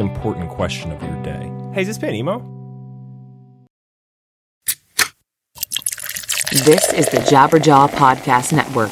important question of your day. Hey, is this band emo? This is the Jabberjaw Podcast Network.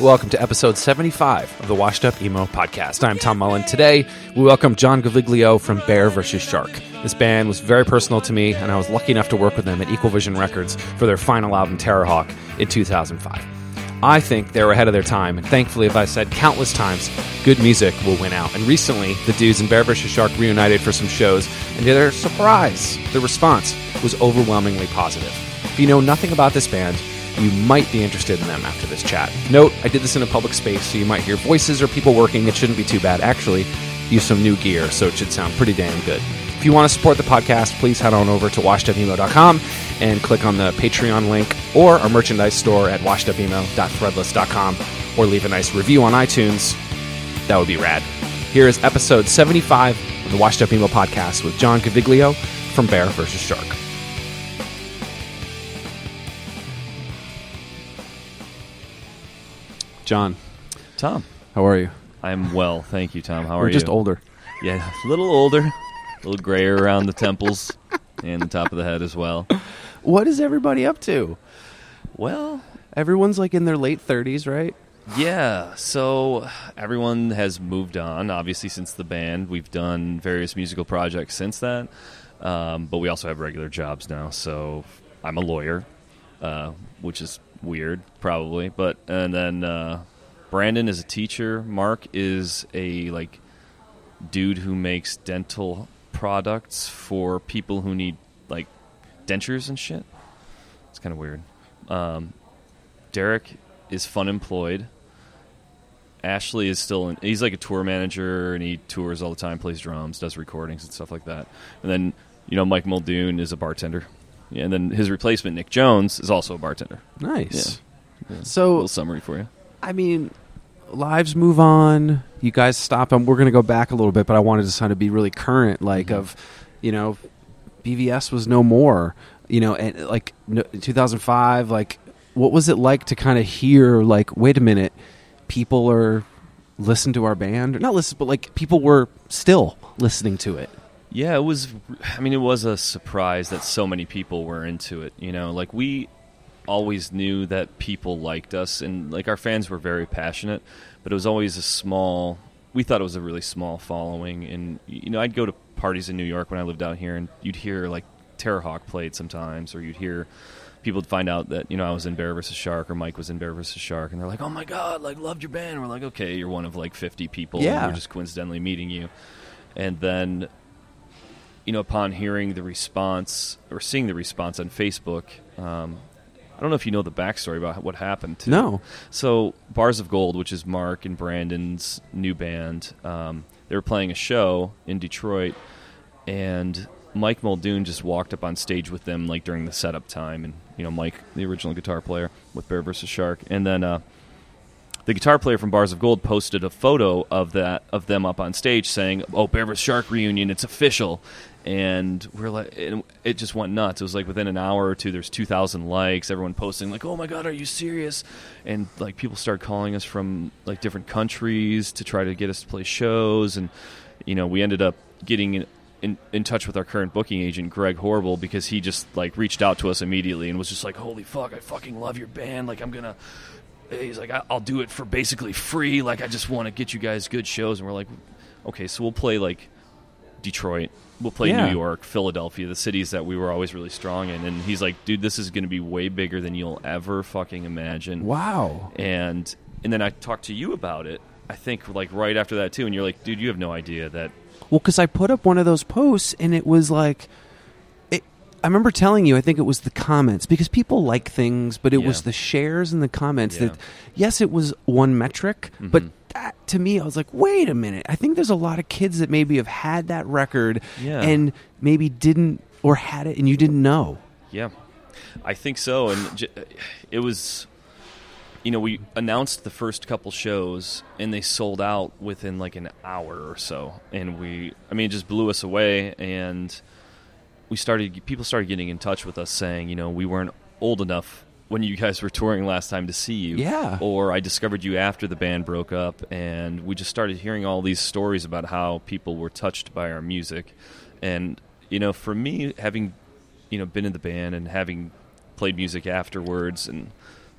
Welcome to episode 75 of the Washed Up Emo podcast. I'm Tom Mullen. Today, we welcome John Gaviglio from Bear vs. Shark. This band was very personal to me, and I was lucky enough to work with them at Equal Vision Records for their final album, Terrorhawk, in 2005. I think they were ahead of their time, and thankfully, as I've said countless times, good music will win out. And recently, the dudes in Bear vs. Shark reunited for some shows, and to their surprise, the response was overwhelmingly positive. If you know nothing about this band, you might be interested in them after this chat. Note, I did this in a public space, so you might hear voices or people working. It shouldn't be too bad. Actually, use some new gear, so it should sound pretty damn good. If you want to support the podcast, please head on over to washedupemo.com and click on the Patreon link or our merchandise store at washedupemo.threadless.com, or leave a nice review on iTunes. That would be rad. Here is episode 75 of the Washed Up Emo podcast with John Gaviglio from Bear vs. Shark. John. Tom. How are you? I'm well, thank you, Tom. How are you? You're just older. Yeah, a little older. A little grayer around the temples and the top of the head as well. What is everybody up to? Well, everyone's like in their late 30s, right? Yeah, so everyone has moved on, obviously, since the band. We've done various musical projects since that, but we also have regular jobs now. So I'm a lawyer, which is weird, probably, and then Brandon is a teacher. Mark is a dude who makes dental products for people who need dentures and shit. It's kind of weird. Derek is fun employed. Ashley is still he's like a tour manager, and he tours all the time, plays drums, does recordings and stuff like that. And then Mike Muldoon is a bartender. Yeah, and then his replacement, Nick Jones, is also a bartender. Nice. Yeah. Yeah. So, a little summary for you. I mean, lives move on. You guys stop. We're going to go back a little bit, but I wanted to kind of be really current, BVS was no more. In 2005, what was it like to kind of hear, wait a minute, people are listening to our band? Or not listen, but people were still listening to it. Yeah, it was a surprise that so many people were into it. We always knew that people liked us, and our fans were very passionate, but it was always we thought it was a really small following. And, I'd go to parties in New York when I lived out here, and you'd hear Terrorhawk played sometimes, or you'd hear people would find out that, I was in Bear vs. Shark, or Mike was in Bear vs. Shark, and they're like, oh my God, loved your band. And we're like, okay, you're one of 50 people. Yeah. And we're just coincidentally meeting you. And then, upon hearing the response or seeing the response on Facebook, I don't know if you know the backstory about what happened. No. So Bars of Gold, which is Mark and Brandon's new band, they were playing a show in Detroit, and Mike Muldoon just walked up on stage with them during the setup time, and Mike, the original guitar player with Bear vs. Shark, and then the guitar player from Bars of Gold posted a photo of them up on stage saying, "Oh, Bear vs. Shark reunion, it's official." And we're and it just went nuts. It was within an hour or two, there's 2,000 likes. Everyone posting "Oh my God, are you serious?" And people started calling us from different countries to try to get us to play shows. And we ended up getting in touch with our current booking agent, Greg Horrible, because he just like reached out to us immediately and was just like, holy fuck, I fucking love your band. Like, I'm going to, he's like, I'll do it for basically free. Like, I just want to get you guys good shows. And we're like, okay, so we'll play like Detroit. We'll play New York, Philadelphia, the cities that we were always really strong in. And he's like, dude, this is going to be way bigger than you'll ever fucking imagine. Wow. And then I talked to you about it, I think, like, right after that, too. And you're like, dude, you have no idea that... Well, because I put up one of those posts, and it was like... I remember telling you, I think it was the comments, because people like things, but it was the shares and the comments that... Yes, it was one metric, but... That, to me, I was like, wait a minute. I think there's a lot of kids that maybe have had that record and maybe didn't, or had it and you didn't know. Yeah, I think so. And it was, you know, we announced the first couple shows and they sold out within like an hour or so. And it just blew us away. And people started getting in touch with us saying, you know, we weren't old enough when you guys were touring last time to see you. Yeah. Or I discovered you after the band broke up, and we just started hearing all these stories about how people were touched by our music. And, you know, for me, having, you know, been in the band and having played music afterwards, and,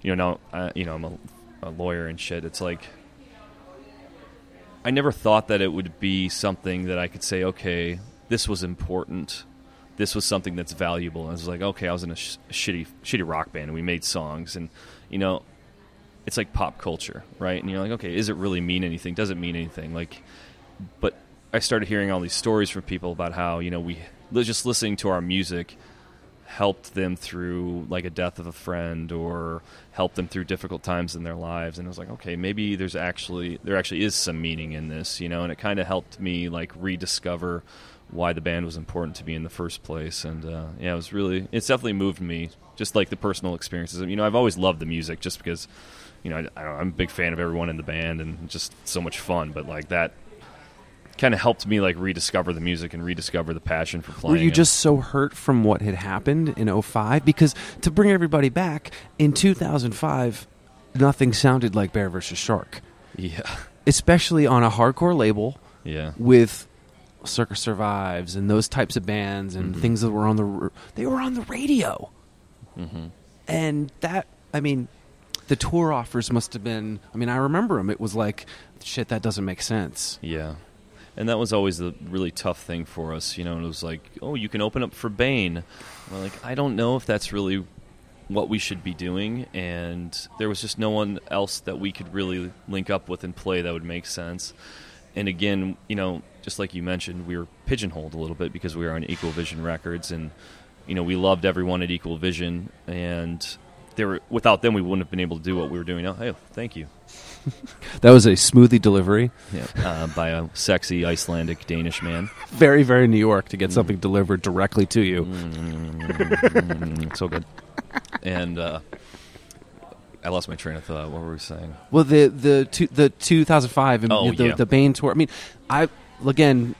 you know, now, I'm a lawyer and shit, it's like, I never thought that it would be something that I could say, okay, this was important. This was something that's valuable. And I was like, okay, I was in a shitty rock band, and we made songs, and, you know, it's like pop culture, right? And you're like, okay, is it really mean anything? Does it mean anything? Like, but I started hearing all these stories from people about how, you know, we just listening to our music helped them through like a death of a friend, or helped them through difficult times in their lives. And I was like, okay, maybe there actually is some meaning in this, you know. And it kind of helped me like rediscover why the band was important to me in the first place. And it was really, it's definitely moved me, just like the personal experiences. You know, I've always loved the music, just because, you know, I'm a big fan of everyone in the band and just so much fun. But like that kind of helped me like rediscover the music and rediscover the passion for playing. Were you just so hurt from what had happened in 2005? Because to bring everybody back, in 2005, nothing sounded like Bear vs. Shark. Yeah. Especially on a hardcore label. Yeah. With Circa Survives and those types of bands and things that were on the radio, and that, I mean, the tour offers must have been, I mean, I remember them, it was like, shit, that doesn't make sense. Yeah. And that was always the really tough thing for us, you know. It was like, oh, you can open up for Bane, and we're like, I don't know if that's really what we should be doing. And there was just no one else that we could really link up with and play that would make sense. And again, you know, just like you mentioned, we were pigeonholed a little bit because we were on Equal Vision Records, and, you know, we loved everyone at Equal Vision, and without them we wouldn't have been able to do what we were doing. Oh, hey, thank you. That was a smoothie delivery. Yeah, by a sexy Icelandic Danish man. Very, very New York to get something delivered directly to you. So good. And I lost my train of thought. What were we saying? Well, the 2005 and the Bane tour. I mean,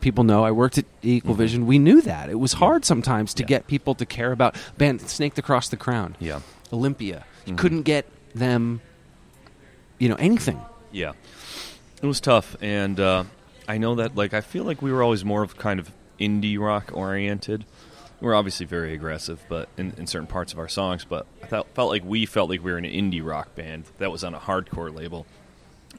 people know I worked at Equal Vision. We knew that. It was hard sometimes to get people to care about band Snaked Across the Crown. Yeah. Olympia. You couldn't get them, you know, anything. Yeah. It was tough. And I know that, like, I feel like we were always more of kind of indie rock oriented. We're obviously very aggressive, but in certain parts of our songs, but I felt like we were an indie rock band that was on a hardcore label.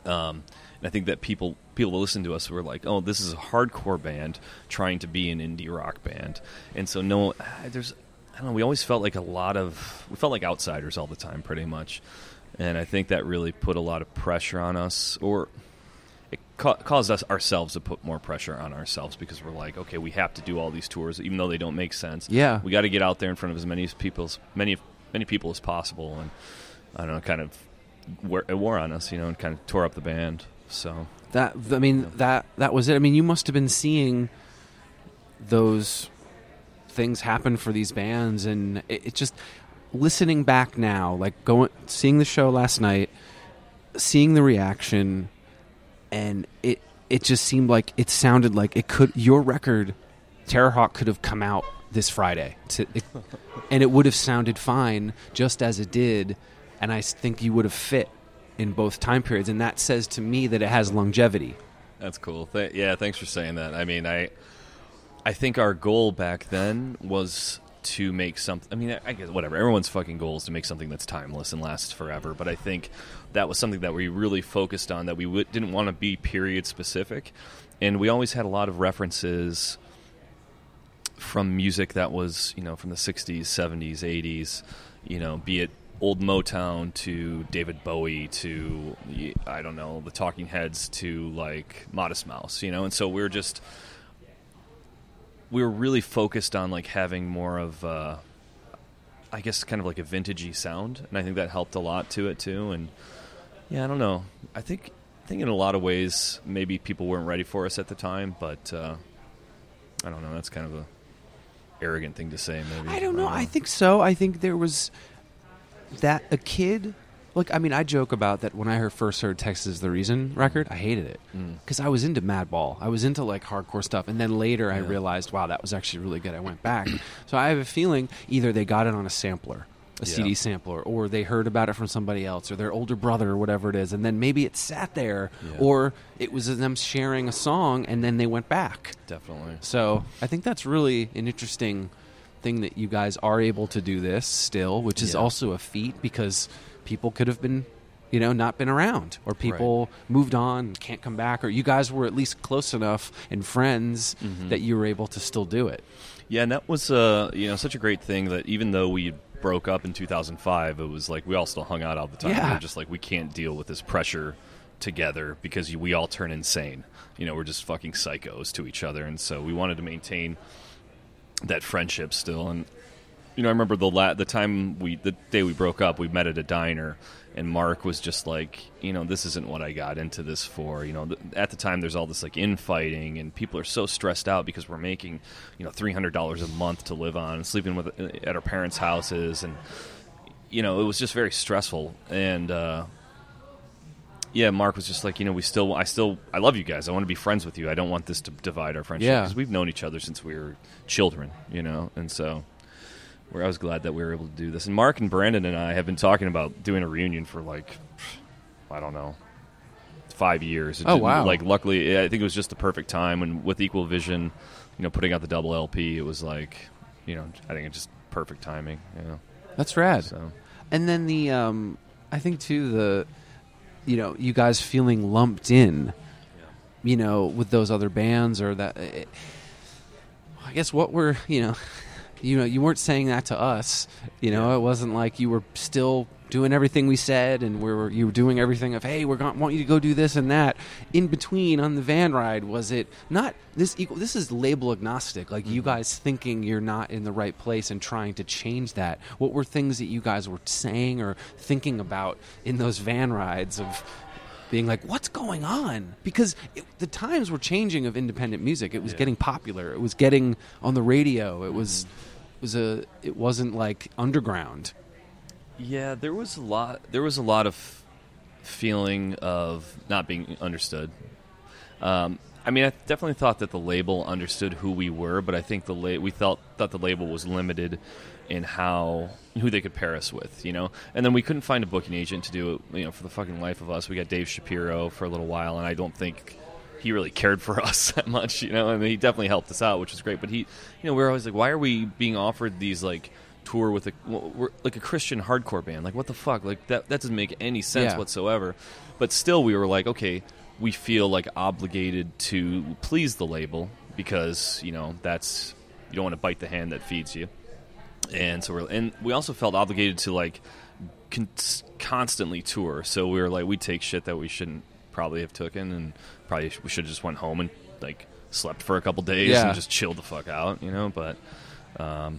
And I think that people that listened to us were like, oh, this is a hardcore band trying to be an indie rock band. And so I don't know, we always felt like we felt like outsiders all the time, pretty much. And I think that really put a lot of pressure on us, or it caused us ourselves to put more pressure on ourselves, because we're like, okay, we have to do all these tours, even though they don't make sense. Yeah. We got to get out there in front of as many people as possible. And I don't know, kind of it wore on us, you know, and kind of tore up the band. So that, I mean, that was it. I mean, you must have been seeing those things happen for these bands, and it just, listening back now, like seeing the show last night, seeing the reaction, and it just seemed like, it sounded like it could, your record, Terrorhawk, could have come out this Friday, and it would have sounded fine just as it did, and I think you would have fit in both time periods, and that says to me that it has longevity. That's cool. Thanks for saying that. I mean, I I think our goal back then was to make something. I mean, I guess whatever. Everyone's fucking goal is to make something that's timeless and lasts forever. But I think that was something that we really focused on, that we didn't want to be period specific. And we always had a lot of references from music that was, you know, from the 60s, 70s, 80s, you know, be it old Motown to David Bowie to, I don't know, the Talking Heads to, like, Modest Mouse, you know? And so we were really focused on, like, having more of, I guess, kind of like a vintagey sound. And I think that helped a lot to it, too. And, yeah, I don't know. I think in a lot of ways, maybe people weren't ready for us at the time, but I don't know. That's kind of a arrogant thing to say, maybe. I don't know. I think so. I think there was that a kid. Like, I mean, I joke about that when I first heard Texas is the Reason record, I hated it because I was into Madball. I was into, like, hardcore stuff. And then later I realized, wow, that was actually really good. I went back. So I have a feeling either they got it on a sampler, a CD sampler, or they heard about it from somebody else or their older brother or whatever it is. And then maybe it sat there or it was them sharing a song and then they went back. Definitely. So I think that's really an interesting thing that you guys are able to do this still, which is also a feat because people could have been, you know, not been around, or people moved on, can't come back, or you guys were at least close enough and friends that you were able to still do it. Yeah, and that was, you know, such a great thing that even though we broke up in 2005, it was like we all still hung out all the time. Yeah. We were just like, we can't deal with this pressure together because we all turn insane. You know, we're just fucking psychos to each other. And so we wanted to maintain that friendship still. And, you know, I remember the day we broke up, we met at a diner, and Mark was just like, you know, this isn't what I got into this for. You know, at the time, there's all this, like, infighting, and people are so stressed out because we're making, you know, $300 a month to live on, and sleeping at our parents' houses, and, you know, it was just very stressful. And yeah, Mark was just like, you know, I love you guys. I want to be friends with you. I don't want this to divide our friendship because we've known each other since we were children, you know, and so. Where I was glad that we were able to do this. And Mark and Brandon and I have been talking about doing a reunion for, like, I don't know, 5 years. It wow. Like, luckily, I think it was just the perfect time. And with Equal Vision, you know, putting out the double LP, it was like, you know, I think it's just perfect timing. You know, that's rad. So. And then the, I think, too, the, you know, you guys feeling lumped in, you know, with those other bands or that. I guess what we're, you know. You know, you weren't saying that to us. You know, it wasn't like you were still doing everything we said, and you were doing everything of, hey, we want you to go do this and that. In between on the van ride, was it not this equal? This is label agnostic, like you guys thinking you're not in the right place and trying to change that. What were things that you guys were saying or thinking about in those van rides of being like, what's going on? Because the times were changing of independent music. It was getting popular. It was getting on the radio. It was... It wasn't like underground. Yeah, there was a lot of feeling of not being understood. I mean, I definitely thought that the label understood who we were, but I think we thought the label was limited in who they could pair us with, you know. And then we couldn't find a booking agent to do it, you know, for the fucking life of us. We got Dave Shapiro for a little while, and I don't think he really cared for us that much, you know, and he definitely helped us out, which was great. But he, you know, we were always like, why are we being offered these, like, tour with a Christian hardcore band? Like, what the fuck? Like, that doesn't make any sense whatsoever. But still, we were like, okay, we feel, like, obligated to please the label because, you know, that's, you don't want to bite the hand that feeds you. And so we also felt obligated to, like, constantly tour. So we were like, we take shit that we shouldn't probably have taken, and probably we should have just went home and, like, slept for a couple days and just chilled the fuck out, you know. But yeah,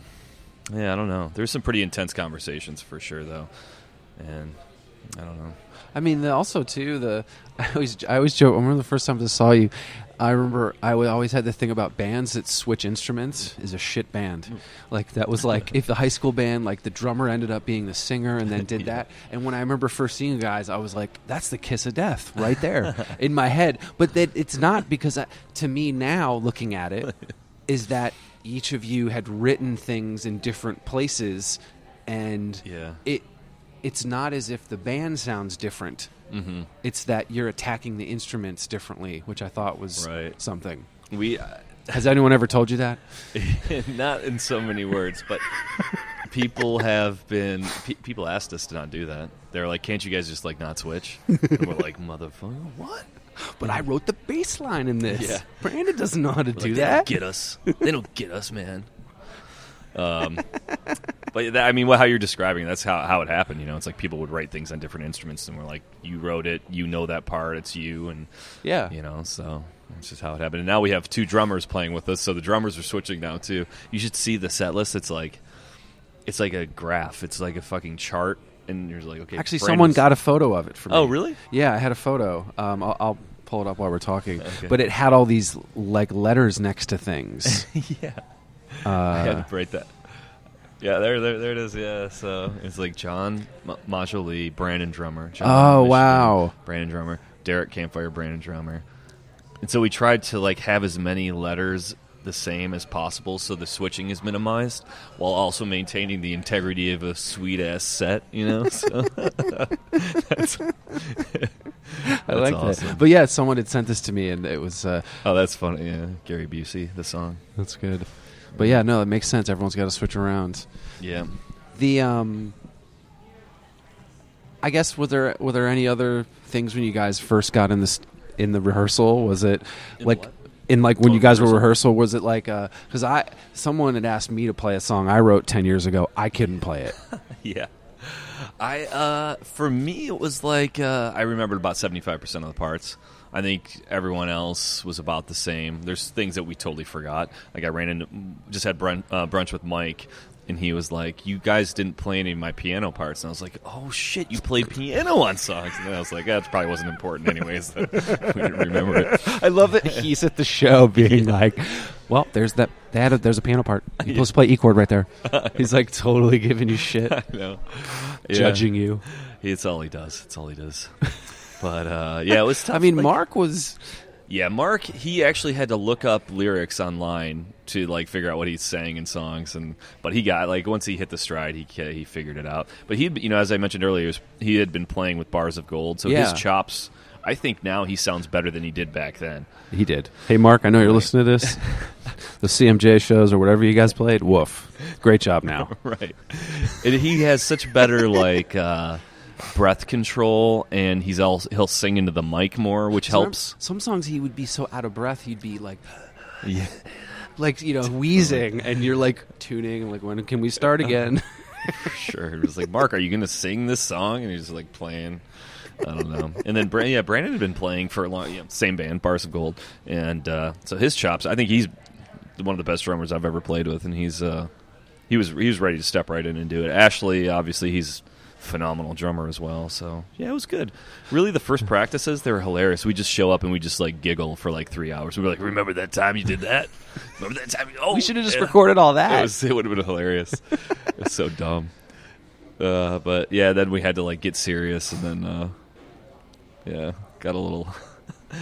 I don't know, there's some pretty intense conversations for sure though, and I don't know, I mean, also too, I always joke, I remember the first time I saw you, I remember I always had the thing about bands that switch instruments is a shit band. Like, that was like, if the high school band, like, the drummer ended up being the singer and then did that. And when I remember first seeing you guys, I was like, that's the kiss of death right there in my head. But that it's not, because to me now, looking at it, is that each of you had written things in different places, and it's not as if the band sounds different. Mm-hmm. It's that you're attacking the instruments differently, which I thought was something. We, Has anyone ever told you that? Not in so many words, but people have been. People asked us to not do that. They're like, "Can't you guys just like not switch?" And we're like, "Motherfucker, what?" But I wrote the bass line in this. Yeah. Brandon doesn't know how to do that. They don't get us. They don't get us, man. But that, I mean, how you're describing it, that's how it happened. You know, it's like people would write things on different instruments, and we're like, "You wrote it. You know that part. It's you." And yeah, you know, so. That's just how it happened. And now we have two drummers playing with us, so the drummers are switching now, too. You should see the set list. It's like a graph. It's like a fucking chart, and you're like, okay. Actually, someone got a photo of it for me. Oh, really? Yeah, I had a photo. I'll pull it up while we're talking. Okay. But it had all these, like, letters next to things. Yeah. I had to break that. Yeah, there it is. Yeah, so it's like John Majoli, Brandon drummer. John Michigan, wow. Brandon drummer. Derek Campfire, Brandon drummer. And so we tried to like have as many letters the same as possible, so the switching is minimized while also maintaining the integrity of a sweet ass set, you know. So I like awesome. That. But yeah, someone had sent this to me, and it was. Oh, that's funny. Yeah, Gary Busey, the song. That's good. But yeah, no, it makes sense. Everyone's got to switch around. Yeah. The I guess were there any other things when you guys first got in this? In the rehearsal, was it when you guys were rehearsal? Was it like because someone had asked me to play a song I wrote 10 years ago. I couldn't play it. Yeah, I for me it was like I remembered about 75% of the parts. I think everyone else was about the same. There's things that we totally forgot. Like I had brunch with Mike. And he was like, "You guys didn't play any of my piano parts." And I was like, "Oh, shit, you played piano on songs." And then I was like, "That probably wasn't important anyways." We didn't remember it. I love that he's at the show being like, "Well, there's a piano part. You're supposed to play E chord right there." He's like totally giving you shit. I know. Yeah. Judging you. It's all he does. It's all he does. But, yeah, it was tough. I mean, like, Mark was... Yeah, Mark, he actually had to look up lyrics online to, like, figure out what he's saying in songs. But he got, like, once he hit the stride, he figured it out. But he, you know, as I mentioned earlier, he had been playing with Bars of Gold. So his chops, I think now he sounds better than he did back then. He did. Hey, Mark, I know you're listening to this. The CMJ shows or whatever you guys played, woof. Great job now. Right. And he has such better, like... breath control, and he'll sing into the mic more, which helps. Some songs he would be so out of breath, he'd be like, yeah, like, you know, wheezing, and you're like tuning, and like, when can we start again? Sure, it was like, "Mark, are you going to sing this song?" And he's like playing. I don't know. And then Brandon had been playing for a long, same band, Bars of Gold, and so his chops. I think he's one of the best drummers I've ever played with, and he was ready to step right in and do it. Ashley, obviously, he's phenomenal drummer as well, so yeah, it was good. Really, the first practices, they were hilarious. We just show up and we just like giggle for like 3 hours. We were like, "Remember that time you did that? Remember that time? Oh, we should have just recorded all that." It would have been hilarious. It's so dumb. But yeah, then we had to like get serious, and then got a little.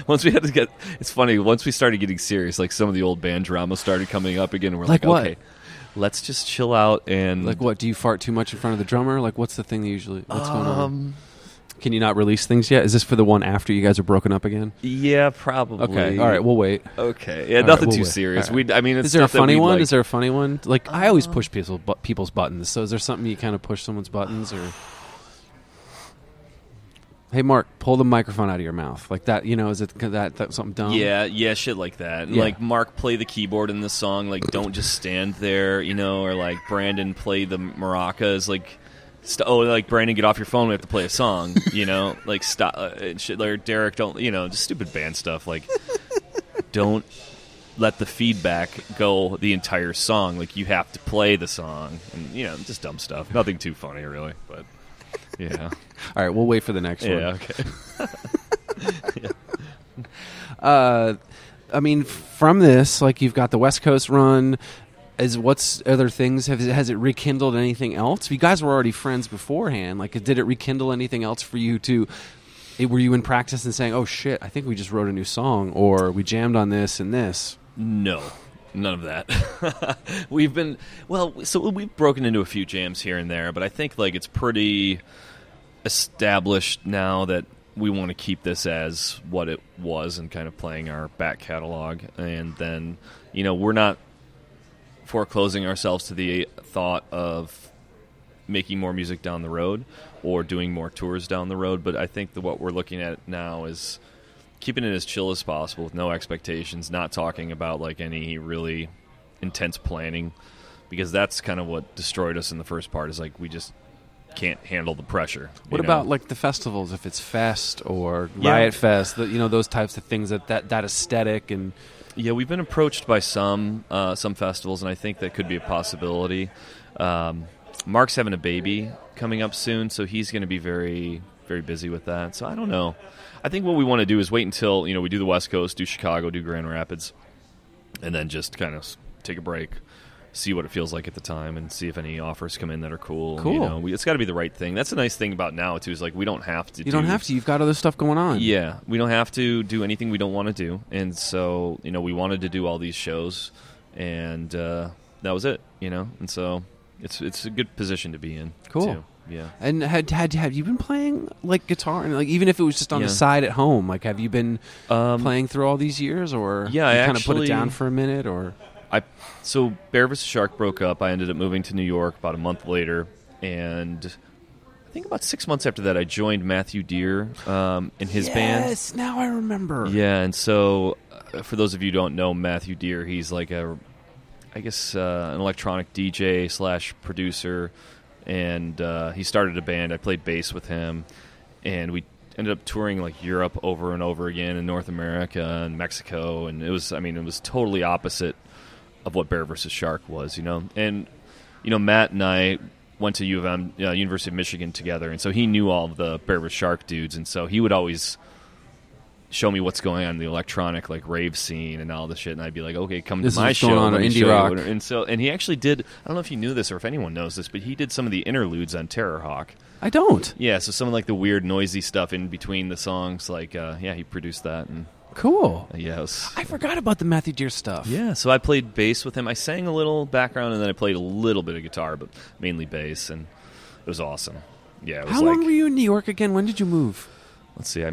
It's funny. Once we started getting serious, like some of the old band drama started coming up again. And we're like what? Okay. Let's just chill out and... Like what? Do you fart too much in front of the drummer? Like what's the thing that usually... What's going on? Can you not release things yet? Is this for the one after you guys are broken up again? Yeah, probably. Okay. All right. We'll wait. Okay. Yeah, nothing too serious. Right. I mean, it's Is there a funny one? Like I always push people's buttons. So is there something you kind of push someone's buttons or... Hey, Mark, pull the microphone out of your mouth. Like that, you know, is it that something dumb? Yeah, shit like that. And like, Mark, play the keyboard in the song. Like, don't just stand there, you know, or like, Brandon, play the maracas. Like, Brandon, get off your phone. We have to play a song, you know? Like, stop. Shit, like, Derek, don't, you know, just stupid band stuff. Like, don't let the feedback go the entire song. Like, you have to play the song. And, you know, just dumb stuff. Nothing too funny, really, but... Yeah. All right, we'll wait for the next one. Okay. I mean, from this, like you've got the West Coast run. What's other things? Has it rekindled anything else? You guys were already friends beforehand. Like, did it rekindle anything else for you too? Were you in practice and saying, "Oh shit, I think we just wrote a new song," or we jammed on this and this? No. None of that. We've broken into a few jams here and there, but I think like it's pretty established now that we want to keep this as what it was and kind of playing our back catalog. And then you know, we're not foreclosing ourselves to the thought of making more music down the road or doing more tours down the road. But I think that what we're looking at now is keeping it as chill as possible with no expectations, not talking about like any really intense planning, because that's kind of what destroyed us in the first part, is like we just can't handle the pressure. What about like the festivals, if it's Fest or Riot Fest, you know, those types of things, that aesthetic? And yeah, we've been approached by some festivals, and I think that could be a possibility. Mark's having a baby coming up soon, so he's going to be very, very busy with that. So I don't know. I think what we want to do is wait until, you know, we do the West Coast, do Chicago, do Grand Rapids, and then just kind of take a break, see what it feels like at the time, and see if any offers come in that are cool. Cool. You know, it's got to be the right thing. That's the nice thing about now, too, is like we don't have to. You've got other stuff going on. Yeah. We don't have to do anything we don't want to do. And so, you know, we wanted to do all these shows, and that was it, you know. And so it's a good position to be in. Cool. Too. Yeah. And have you been playing like guitar, and like even if it was just on the side at home, like have you been playing through all these years, or I kind of put it down for a minute, or? So Bear vs. Shark broke up. I ended up moving to New York about a month later, and I think about 6 months after that, I joined Matthew Dear in his band. Yes, now I remember. Yeah, and so for those of you who don't know Matthew Dear, he's like an electronic DJ / producer, and he started a band. I played bass with him, and we ended up touring like Europe over and over again, and North America and Mexico, and it was totally opposite of what Bear vs. Shark was, you know. And, you know, Matt and I went to U of M, University of Michigan together, and so he knew all of the Bear vs. Shark dudes, and so he would always show me what's going on in the electronic, like, rave scene and all this shit, and I'd be like, okay, come to my show. This is going on, indie rock. And he actually did, I don't know if you knew this or if anyone knows this, but he did some of the interludes on Terrorhawk. I don't. Yeah, so some of, like, the weird, noisy stuff in between the songs, like, he produced that, and... Cool. Yes. I forgot about the Matthew Dear stuff. Yeah, so I played bass with him. I sang a little background, and then I played a little bit of guitar, but mainly bass, and it was awesome. Yeah. It was How long were you in New York again? When did you move? Let's see. I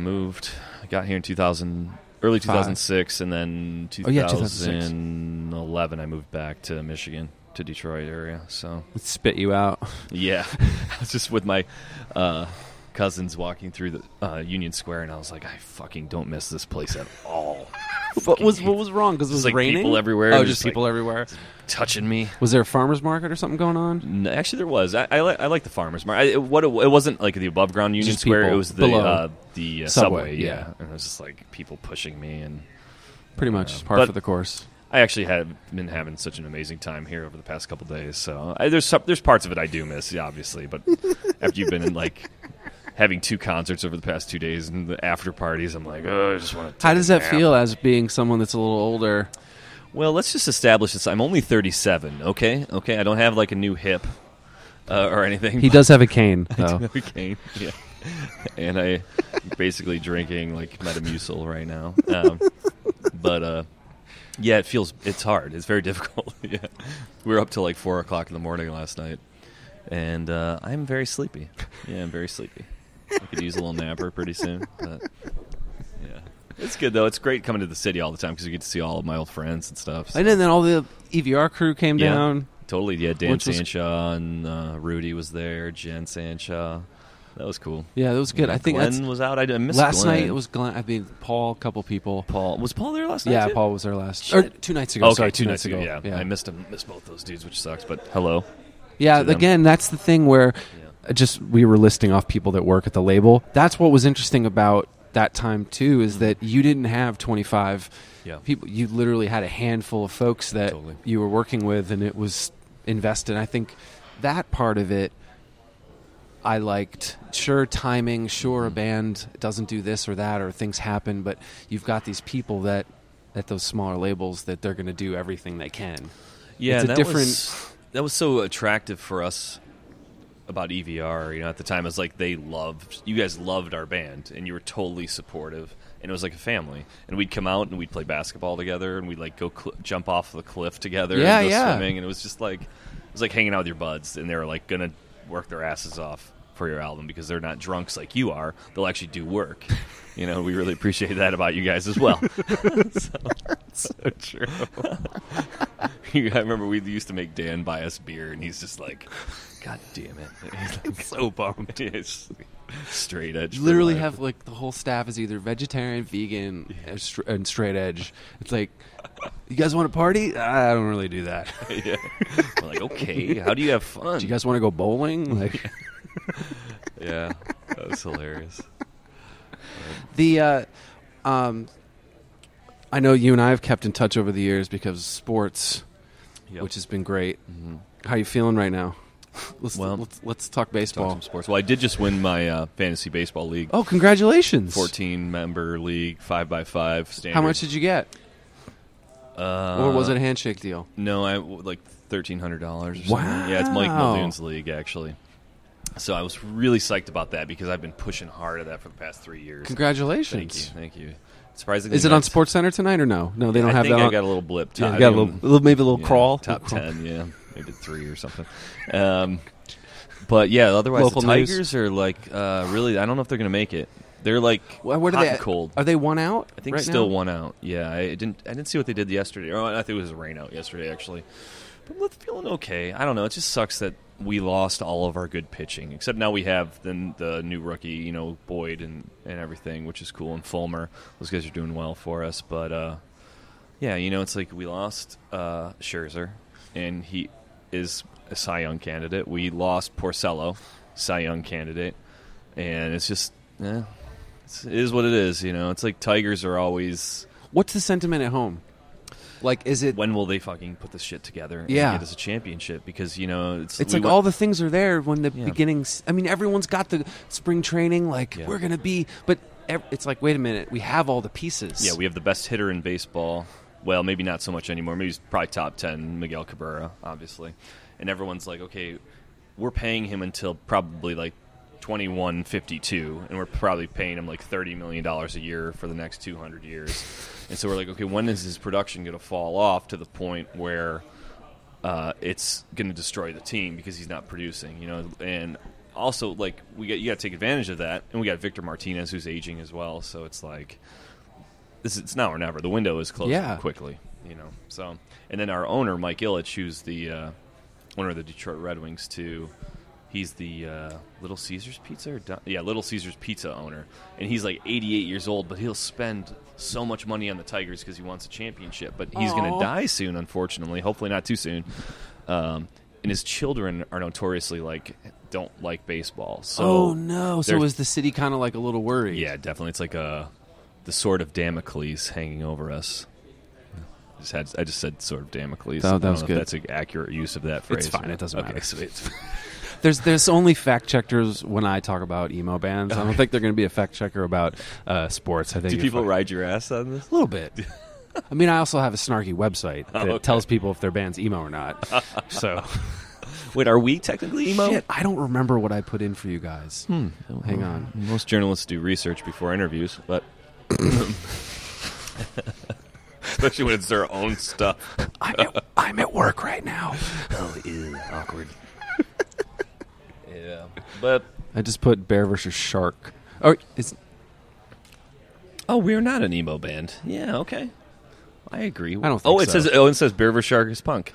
got here in 2006, and then 2011 I moved back to Michigan, to Detroit area. So it spit you out. Yeah. I was just with my... cousins walking through the Union Square, and I was like, I fucking don't miss this place at all. What was wrong? Because it was like raining? People everywhere. Oh, just people everywhere. Touching me. Was there a farmer's market or something going on? No, actually, there was. I like the farmer's market. It wasn't like the above-ground Union Square. It was the subway. Yeah. And it was just like people pushing me. And pretty much par for the course. I actually have been having such an amazing time here over the past couple of days. So there's parts of it I do miss, obviously. But after you've been in like... having 2 concerts over the past 2 days and the after parties, I'm like, I just want to. How does that feel as being someone that's a little older? Well, let's just establish this. I'm only 37, okay? Okay, I don't have like a new hip or anything. He does have a cane, though. I do have a cane, yeah. And I'm basically drinking like Metamucil right now. But it feels, it's hard. It's very difficult. Yeah. We were up till like 4 o'clock in the morning last night, and I'm very sleepy. Yeah, I'm very sleepy. I could use a little napper pretty soon. But yeah, it's good though. It's great coming to the city all the time because you get to see all of my old friends and stuff. So. And then all the EVR crew came down. Totally. Yeah, Dan Sanshaw and Rudy was there. Jen Sanshaw. That was cool. Yeah, that was good. Yeah, I think Glenn was out. I missed last night. It was Glenn. I mean, Paul, a couple people. Paul was Paul there last night. Yeah, too? Paul was there or 2 nights ago. Okay, sorry, 2 nights ago. Yeah, I missed him. Missed both those dudes, which sucks. But hello. Yeah, again, that's the thing where. Yeah. We were listing off people that work at the label. That's what was interesting about that time, too, is that you didn't have 25 people. You literally had a handful of folks that you were working with, and it was invested. I think that part of it I liked. Sure, timing, sure, a band doesn't do this or that, or things happen, but you've got these people that at those smaller labels that they're going to do everything they can. Yeah, it's a that was so attractive for us. About EVR, you know, at the time, it was like you guys loved our band, and you were totally supportive, and it was like a family. And we'd come out and we'd play basketball together, and we'd like go jump off the cliff together, and go swimming. And it was just like hanging out with your buds, and they were like gonna work their asses off for your album because they're not drunks like you are. They'll actually do work. You know, we really appreciate that about you guys as well. So, So true. I remember we used to make Dan buy us beer, and he's just like, God damn it. He's so bummed. It's straight edge. You literally have like the whole staff is either vegetarian, vegan, and straight edge. It's like, you guys want to party? I don't really do that. Yeah. I'm like, okay, how do you have fun? Do you guys want to go bowling? Like, yeah, that was hilarious. The, I know you and I have kept in touch over the years because of sports, which has been great. Mm-hmm. How are you feeling right now? Let's talk baseball. Talk some sports. Well, I did just win my fantasy baseball league. Oh, congratulations! 14-member league, 5x5 standard. How much did you get? Or was it a handshake deal? No, I like $1,300. Wow! Something. Yeah, it's Mike Muldoon's league actually. So I was really psyched about that because I've been pushing hard at that for the past 3 years. Congratulations! Thank you. Surprisingly, is it on SportsCenter tonight or no? No, they don't have that. I got a little blip. Yeah, got a little crawl. Top 10, yeah. Maybe 3 or something. But yeah, otherwise local the Tigers news. Are like really, I don't know if they're going to make it. They're like hot and cold. Are they one out? I think still one out. Yeah, I didn't see what they did yesterday. Oh, I think it was a rain out yesterday actually. But we're feeling okay. I don't know. It just sucks that we lost all of our good pitching. Except now we have the new rookie, you know, Boyd and everything, which is cool, and Fulmer. Those guys are doing well for us, but yeah, you know, it's like we lost Scherzer, and he is a Cy Young candidate. We lost Porcello, Cy Young candidate, and it's just, it is what it is. You know, it's like Tigers are always. What's the sentiment at home? Like, is it when will they fucking put this shit together? Yeah, and get us a championship because you know it's like all the things are there when the beginnings. I mean, everyone's got the spring training. Like we're gonna be, but it's like wait a minute, we have all the pieces. Yeah, we have the best hitter in baseball. Well, maybe not so much anymore. Maybe he's probably top 10, Miguel Cabrera, obviously. And everyone's like, okay, we're paying him until probably like 2152, and we're probably paying him like $30 million a year for the next 200 years. And so we're like, okay, when is his production going to fall off to the point where it's going to destroy the team because he's not producing, you know? And also, like, you got to take advantage of that. And we got Victor Martinez, who's aging as well, so it's like... It's now or never. The window is closing quickly, you know. So, and then our owner Mike Ilitch, who's the owner of the Detroit Red Wings, too. He's the Little Caesars Pizza, Little Caesars Pizza owner, and he's like 88 years old, but he'll spend so much money on the Tigers because he wants a championship. But he's going to die soon, unfortunately. Hopefully, not too soon. And his children are notoriously like. Don't like baseball. So So is the city kind of like a little worried? Yeah, definitely. It's like a. The sword of Damocles hanging over us. I just said sword of Damocles. That was good. That's an accurate use of that phrase. It's fine. It doesn't matter. So there's only fact checkers when I talk about emo bands. I don't think they're going to be a fact checker about sports. I think. Do people ride your ass on this? A little bit. I mean, I also have a snarky website that tells people if their band's emo or not. So, wait, are we technically emo? Shit, I don't remember what I put in for you guys. Hang on. Most journalists do research before interviews, but. Especially when it's their own stuff. I'm at work right now. Oh, ew, awkward. Yeah, but I just put Bear vs. Shark. Oh, we're not an emo band. Yeah, okay. I agree. I don't. Think so. It says Bear vs. Shark is punk.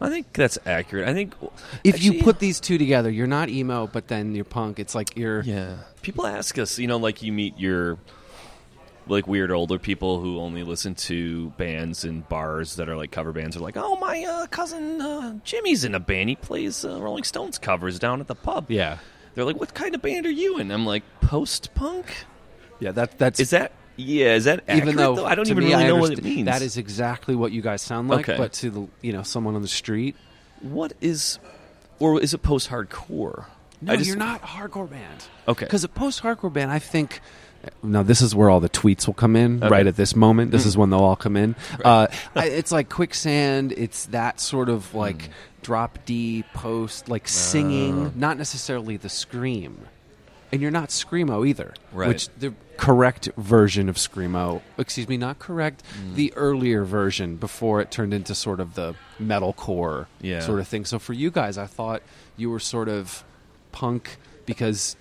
I think that's accurate. I think if you put these two together, you're not emo, but then you're punk. It's like you're. Yeah. People ask us, you know, like you meet your. Like weird older people who only listen to bands in bars that are like cover bands are like, oh, my cousin Jimmy's in a band. He plays Rolling Stones covers down at the pub. Yeah. They're like, what kind of band are you in? I'm like, post-punk? Yeah, that's... Is that accurate, even though? I don't even really know what it means. That is exactly what you guys sound like, okay. But to the someone on the street. What is... Or is it post-hardcore? No, you're not a hardcore band. Okay. Because a post-hardcore band, I think... Now, this is where all the tweets will come in, right at this moment. This is when they'll all come in. Right. It's like Quicksand. It's that sort of like drop D post, like singing, not necessarily the scream. And you're not Screamo either, right. Which the correct version of Screamo, excuse me, not correct, the earlier version before it turned into sort of the metalcore sort of thing. So for you guys, I thought you were sort of punk because...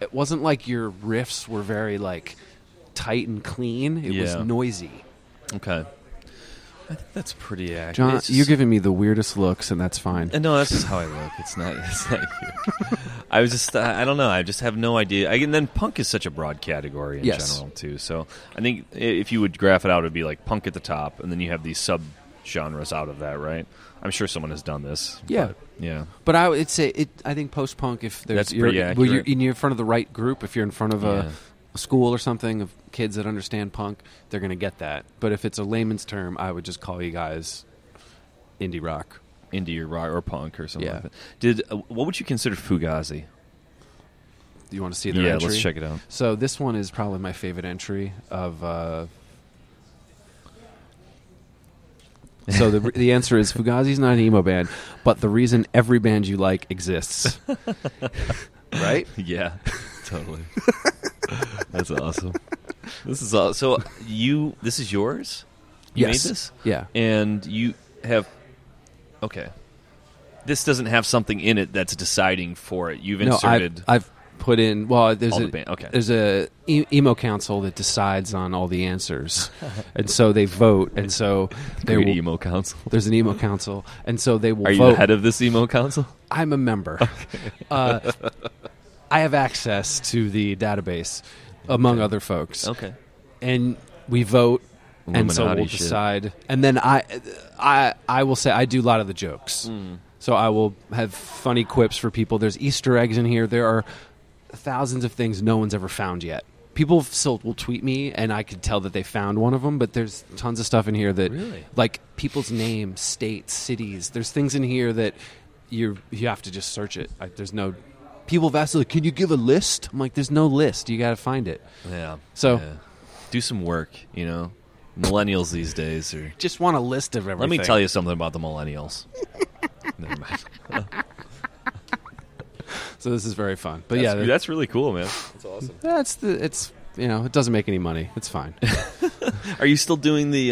It wasn't like your riffs were very like tight and clean. It was noisy. Okay. I think that's pretty accurate. John, just, you're giving me the weirdest looks, and that's fine. And no, that's just how I look. It's not you. I was just, I don't know. I just have no idea. And then punk is such a broad category in general, too. So I think if you would graph it out, it would be like punk at the top, and then you have these sub-genres out of that, right? I'm sure someone has done this. Yeah. But I would say, I think post-punk, if there's, that's pretty accurate. Well, you're in front of the right group, if you're in front of a school or something of kids that understand punk, they're going to get that. But if it's a layman's term, I would just call you guys indie rock. Indie rock or punk or something like that. What would you consider Fugazi? Do you want to see their entry? Yeah, let's check it out. So this one is probably my favorite entry of... So the answer is Fugazi's not an emo band, but the reason every band you like exists. Right? Yeah, totally. That's awesome. This is awesome. So this is yours? You made this? Yeah. And you have... Okay. This doesn't have something in it that's deciding for it. You've inserted... No, I've put in... Well, there's a emo council that decides on all the answers. And so they vote. And so... There's an emo council. There's an emo council. And so they will vote. Are you the head of this emo council? I'm a member. Okay. I have access to the database, among other folks. Okay. And we vote, Illuminati, and so we'll decide. Shit. And then I will say I do a lot of the jokes. Mm. So I will have funny quips for people. There's Easter eggs in here. There are thousands of things no one's ever found yet. People still will tweet me, and I could tell that they found one of them, but there's tons of stuff in here that, like people's names, states, cities. There's things in here that you have to just search it. Like, there's no... People have asked, like, can you give a list? I'm like, there's no list. You got to find it. Yeah. So. Yeah. Do some work, you know. Millennials these days are... Just want a list of everything. Let me tell you something about the millennials. Never mind. So this is very fun. But that's really cool, man. That's awesome. It doesn't make any money. It's fine. Are you still doing the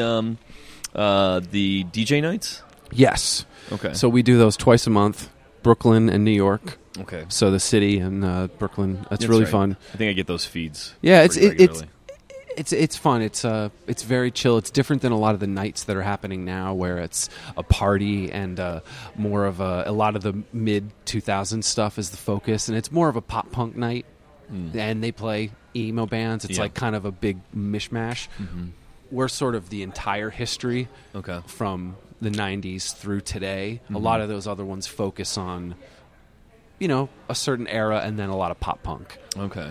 DJ nights? Yes. Okay. So we do those twice a month, Brooklyn and New York. Okay. So the city and Brooklyn, that's really fun. I think I get those feeds. Yeah, it's fun. It's very chill. It's different than a lot of the nights that are happening now, where it's a party and more of a lot of the mid 2000s stuff is the focus, and it's more of a pop punk night, and they play emo bands. It's like kind of a big mishmash. Mm-hmm. We're sort of the entire history from the 90s through today. Mm-hmm. A lot of those other ones focus on, you know, a certain era, and then a lot of pop punk. Okay.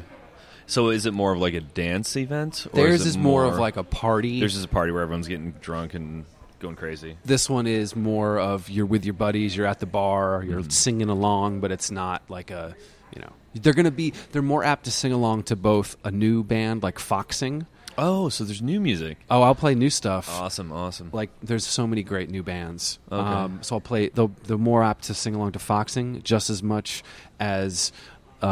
So is it more of like a dance event? Or theirs is more of like a party. Theirs is a party where everyone's getting drunk and going crazy. This one is more of you're with your buddies, you're at the bar, you're singing along, but it's not like a, you know. They're more apt to sing along to both a new band like Foxing. Oh, so there's new music. Oh, I'll play new stuff. Awesome. Like, there's so many great new bands. Okay. So I'll play... They're more apt to sing along to Foxing just as much as, you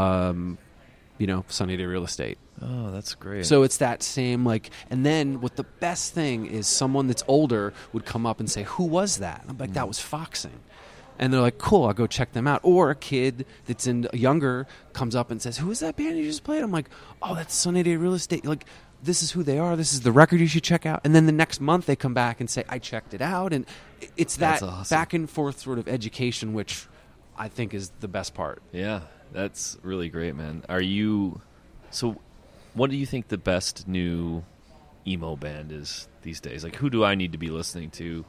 know, Sunny Day Real Estate. Oh, that's great. So it's that same, like... And then what the best thing is, someone that's older would come up and say, who was that? And I'm like, that was Foxing. And they're like, cool, I'll go check them out. Or a kid that's younger comes up and says, who is that band you just played? I'm like, oh, that's Sunny Day Real Estate. Like... This is who they are. This is the record you should check out. And then the next month they come back and say, I checked it out. And it's that awesome. Back and forth sort of education, which I think is the best part. Yeah, that's really great, man. So what do you think the best new emo band is these days? Like, who do I need to be listening to?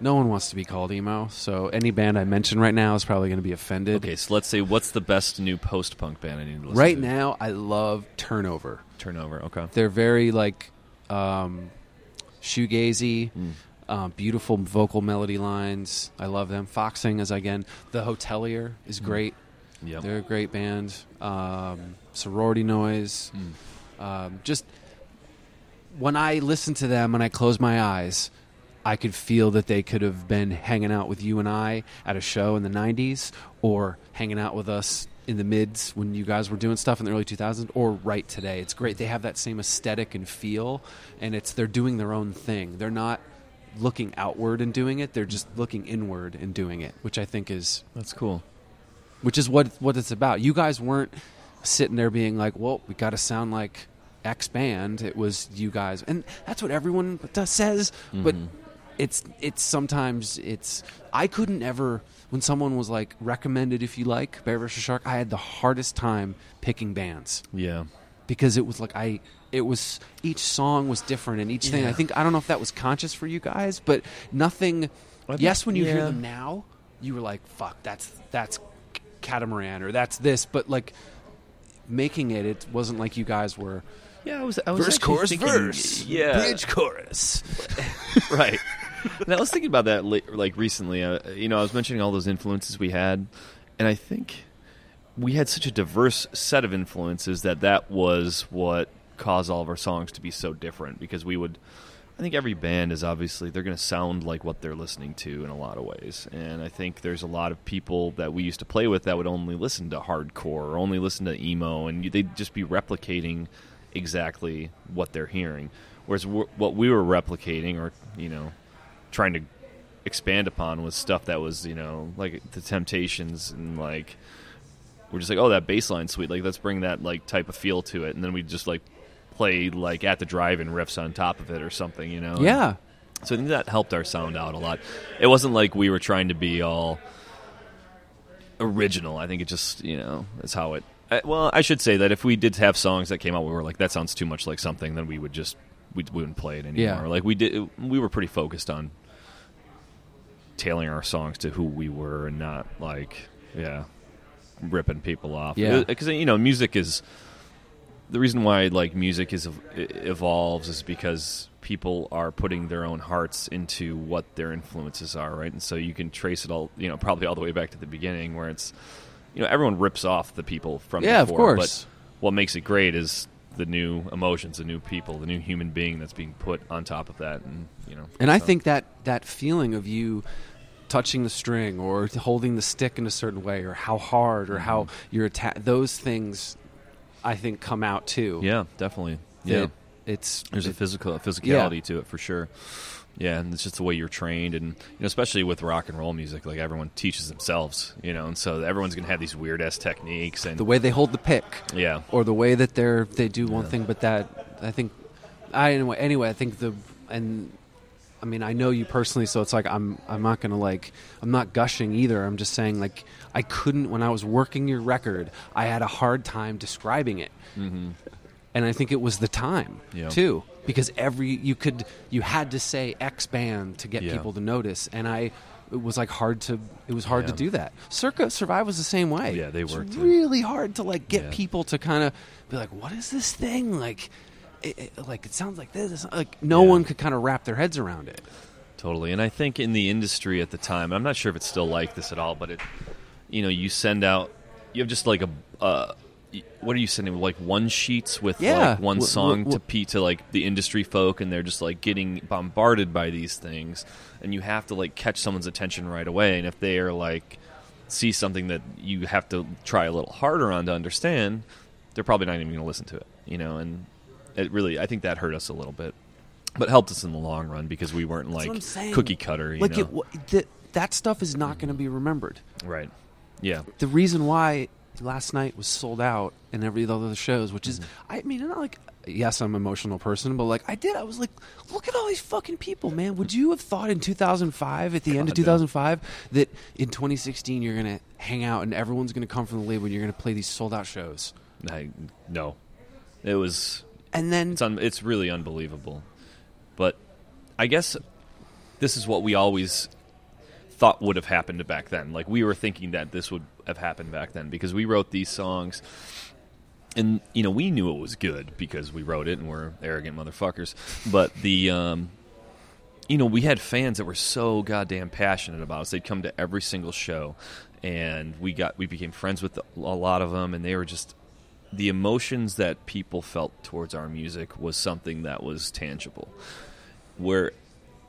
No one wants to be called emo, so any band I mention right now is probably going to be offended. Okay, so let's say, what's the best new post-punk band I need to listen to? Right now, I love Turnover. Turnover, okay. They're very, like, shoegazy, beautiful vocal melody lines. I love them. Foxing is, again, The Hotelier is great. Yep. They're a great band. Sorority Noise. Just, when I listen to them and I close my eyes... I could feel that they could have been hanging out with you and I at a show in the 90s, or hanging out with us in the mids when you guys were doing stuff in the early 2000s, or right today. It's great. They have that same aesthetic and feel, and they're doing their own thing. They're not looking outward and doing it. They're just looking inward and doing it, which I think is... That's cool. Which is what it's about. You guys weren't sitting there being like, well, we got to sound like... X band, it was you guys, and that's what everyone says. Mm-hmm. But it's sometimes it's I couldn't ever when someone was like recommended if you like Bear vs. Shark, I had the hardest time picking bands. Yeah, because it was like it was each song was different and each thing. Yeah. I don't know if that was conscious for you guys, but nothing. Yes, when you hear them now, you were like, "Fuck, that's Catamaran or that's this," but like making it wasn't like you guys were. Yeah, I was verse, chorus, thinking, verse. Yeah. Bridge, chorus. Right. And I was thinking about that like recently. I was mentioning all those influences we had, and I think we had such a diverse set of influences that was what caused all of our songs to be so different, because I think every band is obviously, they're going to sound like what they're listening to in a lot of ways. And I think there's a lot of people that we used to play with that would only listen to hardcore or only listen to emo, and they'd just be replicating exactly what they're hearing, whereas what we were replicating or trying to expand upon was stuff that was like the Temptations, and like we're just like, oh, that bass line's sweet, like let's bring that like type of feel to it, and then we just like play like At the Drive-In riffs on top of it or something, yeah. And so I think that helped our sound out a lot. It wasn't like we were trying to be all original. I think it just that's how it. Well, I should say that if we did have songs that came out, we were like, that sounds too much like something, then we wouldn't play it anymore. Yeah. Like we were pretty focused on tailoring our songs to who we were and not like, ripping people off. Yeah. Because, music is, the reason why like music evolves is because people are putting their own hearts into what their influences are, right? And so you can trace it all, probably all the way back to the beginning where it's, everyone rips off the people from before. Yeah, of course. But what makes it great is the new emotions, the new people, the new human being that's being put on top of that. And, I think that feeling of you touching the string or holding the stick in a certain way, or how hard or how you're attached, those things I think come out too. Yeah, definitely. Yeah. There's a physicality to it for sure. Yeah, and it's just the way you're trained, and especially with rock and roll music, like everyone teaches themselves, and so everyone's going to have these weird ass techniques and the way they hold the pick, or the way that they do one thing. But that I know you personally, so it's like I'm not going to like, I'm not gushing either. I'm just saying like I couldn't, when I was working your record, I had a hard time describing it, and I think it was the time too. Because you had to say X band to get people to notice, and it was hard to do that. Circa Survive was the same way. Yeah, they worked. It's really hard to like get people to kind of be like, "What is this thing?" Like, it sounds like this. Like, no one could kind of wrap their heads around it. Totally, and I think in the industry at the time, I'm not sure if it's still like this at all, but you have just like a. What are you sending? Like one sheets with like one song to like the industry folk, and they're just like getting bombarded by these things, and you have to like catch someone's attention right away. And if they are like see something that you have to try a little harder on to understand, they're probably not even going to listen to it, And it really, I think that hurt us a little bit, but helped us in the long run because we weren't like cookie cutter. That stuff is not going to be remembered, right? Yeah. The reason why last night was sold out in every other shows, which is, I mean, I'm not like, yes, I'm an emotional person, but like I was like, look at all these fucking people, man. Would you have thought in 2005, at the end of 2005, that in 2016 you're going to hang out and everyone's going to come from the label and you're going to play these sold out shows? No. It was, and then it's really unbelievable. But I guess this is what we always thought would have happened back then. Like we were thinking that this would have happened back then because we wrote these songs, and we knew it was good because we wrote it and we're arrogant motherfuckers. But the we had fans that were so goddamn passionate about us. They'd come to every single show, and we became friends with a lot of them, and they were just, the emotions that people felt towards our music was something that was tangible, where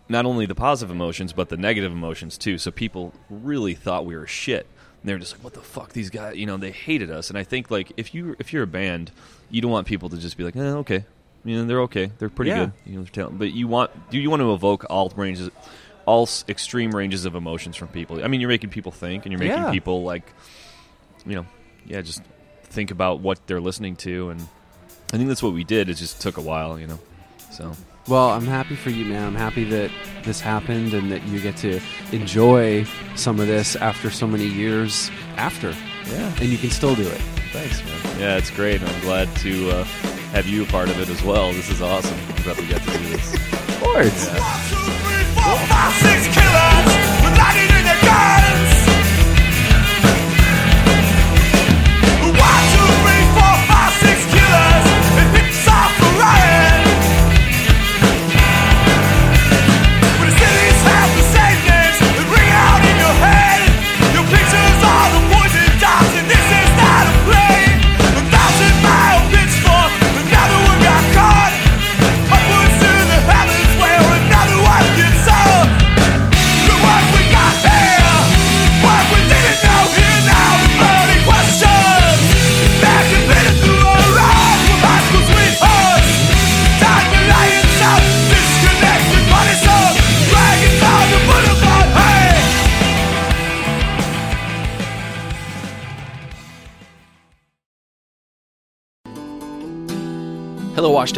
not only the positive emotions but the negative emotions too. So people really thought we were shit. And they were just like, what the fuck, these guys, they hated us. And I think like if you're a band, you don't want people to just be like, okay. They're okay. They're pretty good. They're talented. But you want to evoke all extreme ranges of emotions from people. I mean, you're making people think, and you're making people like just think about what they're listening to, and I think that's what we did. It just took a while, you know. So. Well, I'm happy for you, man. I'm happy that this happened and that you get to enjoy some of this after so many years after. Yeah. And you can still do it. Thanks, man. Yeah, it's great. I'm glad to have you a part of it as well. This is awesome. I'm glad we got to do this. Of course. Yeah. 1, 2, 3, 4, 5, 6 killers with lightning in their guns. 1, 2, 3, 4, 5, 6 killers and hips off the riot. Hello, Washed